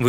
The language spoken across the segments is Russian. В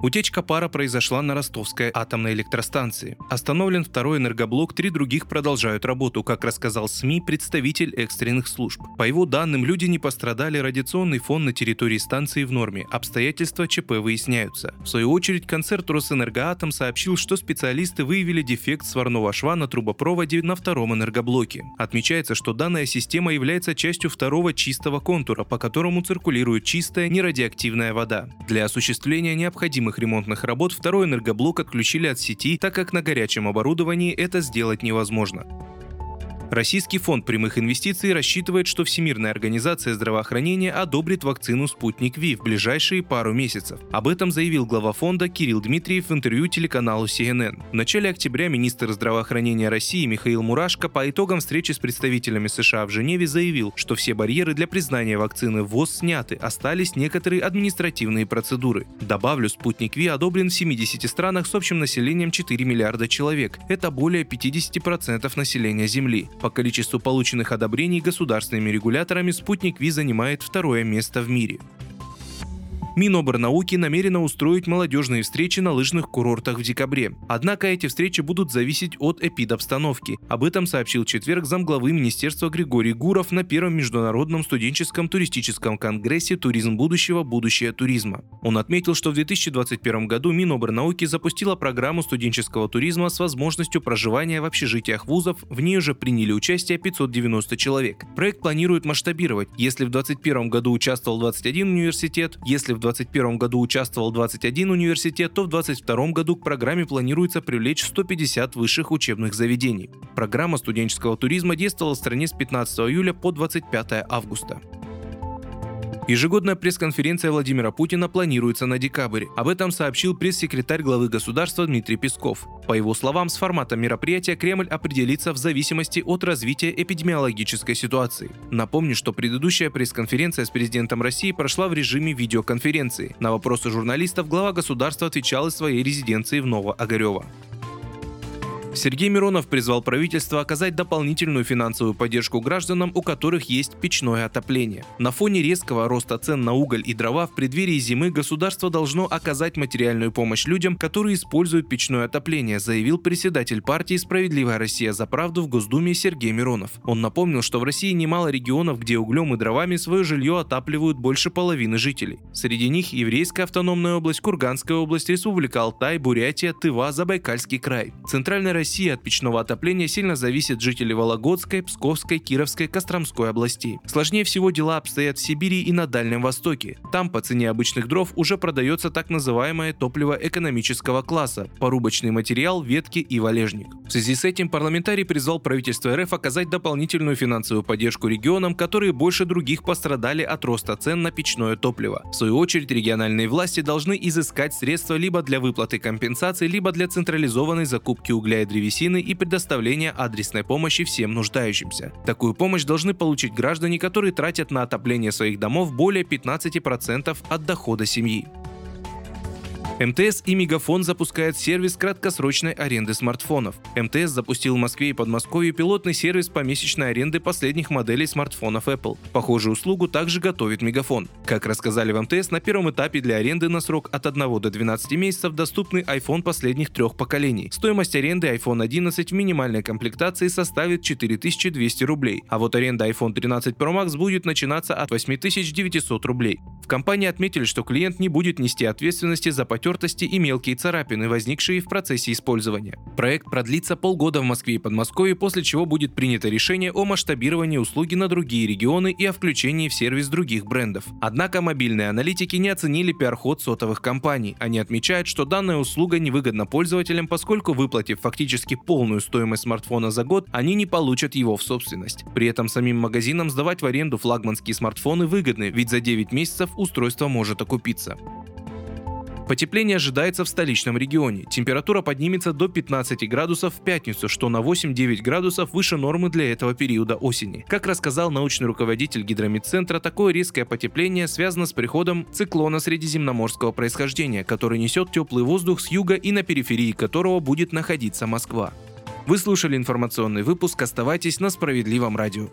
Утечка пара произошла на Ростовской атомной электростанции. Остановлен второй энергоблок, 3 других продолжают работу, как рассказал СМИ представитель экстренных служб. По его данным, люди не пострадали, радиационный фон на территории станции в норме, обстоятельства ЧП выясняются. В свою очередь, концерн Росэнергоатом сообщил, что специалисты выявили дефект сварного шва на трубопроводе на втором энергоблоке. Отмечается, что данная система является частью второго чистого контура, по которому циркулирует чистая нерадиоактивная вода. Для осуществления необходимых ремонтных работ второй энергоблок отключили от сети, так как на горячем оборудовании это сделать невозможно. Российский фонд прямых инвестиций рассчитывает, что Всемирная организация здравоохранения одобрит вакцину «Спутник V» в ближайшие пару месяцев. Об этом заявил глава фонда Кирилл Дмитриев в интервью телеканалу CNN. В начале октября министр здравоохранения России Михаил Мурашко по итогам встречи с представителями США в Женеве заявил, что все барьеры для признания вакцины ВОЗ сняты, остались некоторые административные процедуры. Добавлю, «Спутник V» одобрен в 70 странах с общим населением 4 миллиарда человек. Это более 50% населения Земли. По количеству полученных одобрений государственными регуляторами «Спутник V» занимает второе место в мире. Минобрнауки намерена устроить молодежные встречи на лыжных курортах в декабре. Однако эти встречи будут зависеть от эпидобстановки. Об этом сообщил в четверг замглавы министерства Григорий Гуров на первом международном студенческом туристическом конгрессе «Туризм будущего. Будущее туризма». Он отметил, что в 2021 году Минобрнауки запустила программу студенческого туризма с возможностью проживания в общежитиях вузов, в ней уже приняли участие 590 человек. Проект планирует масштабировать. Если в 2021 году участвовал 21 университет, если в 2021 году участвовал 21 университет, то в 2022 году к программе планируется привлечь 150 высших учебных заведений. Программа студенческого туризма действовала в стране с 15 июля по 25 августа. Ежегодная пресс-конференция Владимира Путина планируется на декабрь. Об этом сообщил пресс-секретарь главы государства Дмитрий Песков. По его словам, с форматом мероприятия Кремль определится в зависимости от развития эпидемиологической ситуации. Напомню, что предыдущая пресс-конференция с президентом России прошла в режиме видеоконференции. На вопросы журналистов глава государства отвечал из своей резиденции в Ново-Огарёво. Сергей Миронов призвал правительство оказать дополнительную финансовую поддержку гражданам, у которых есть печное отопление. На фоне резкого роста цен на уголь и дрова в преддверии зимы государство должно оказать материальную помощь людям, которые используют печное отопление, заявил председатель партии «Справедливая Россия за правду» в Госдуме Сергей Миронов. Он напомнил, что в России немало регионов, где углем и дровами свое жилье отапливают больше половины жителей. Среди них Еврейская автономная область, Курганская область, Республика Алтай, Бурятия, Тыва, Забайкальский край. Центральная Россия от печного отопления сильно зависит жители Вологодской, Псковской, Кировской, Костромской областей. Сложнее всего дела обстоят в Сибири и на Дальнем Востоке. Там по цене обычных дров уже продается так называемое топливо экономического класса – порубочный материал, ветки и валежник. В связи с этим парламентарий призвал правительство РФ оказать дополнительную финансовую поддержку регионам, которые больше других пострадали от роста цен на печное топливо. В свою очередь региональные власти должны изыскать средства либо для выплаты компенсации, либо для централизованной закупки угля и древесины и предоставления адресной помощи всем нуждающимся. Такую помощь должны получить граждане, которые тратят на отопление своих домов более 15% от дохода семьи. МТС и Мегафон запускают сервис краткосрочной аренды смартфонов. МТС запустил в Москве и Подмосковье пилотный сервис помесячной аренды последних моделей смартфонов Apple. Похожую услугу также готовит Мегафон. Как рассказали в МТС, на первом этапе для аренды на срок от 1 до 12 месяцев доступны iPhone последних 3 поколений. Стоимость аренды iPhone 11 в минимальной комплектации составит 4200 рублей, а вот аренда iPhone 13 Pro Max будет начинаться от 8900 рублей. В компании отметили, что клиент не будет нести ответственности за потертости и мелкие царапины, возникшие в процессе использования. Проект продлится полгода в Москве и Подмосковье, после чего будет принято решение о масштабировании услуги на другие регионы и о включении в сервис других брендов. Однако мобильные аналитики не оценили пиар-ход сотовых компаний. Они отмечают, что данная услуга невыгодна пользователям, поскольку, выплатив фактически полную стоимость смартфона за год, они не получат его в собственность. При этом самим магазинам сдавать в аренду флагманские смартфоны выгодны, ведь за 9 месяцев устройство может окупиться. Потепление ожидается в столичном регионе. Температура поднимется до 15 градусов в пятницу, что на 8-9 градусов выше нормы для этого периода осени. Как рассказал научный руководитель гидромедцентра, такое резкое потепление связано с приходом циклона средиземноморского происхождения, который несет теплый воздух с юга и на периферии которого будет находиться Москва. Вы слушали информационный выпуск. Оставайтесь на Справедливом радио.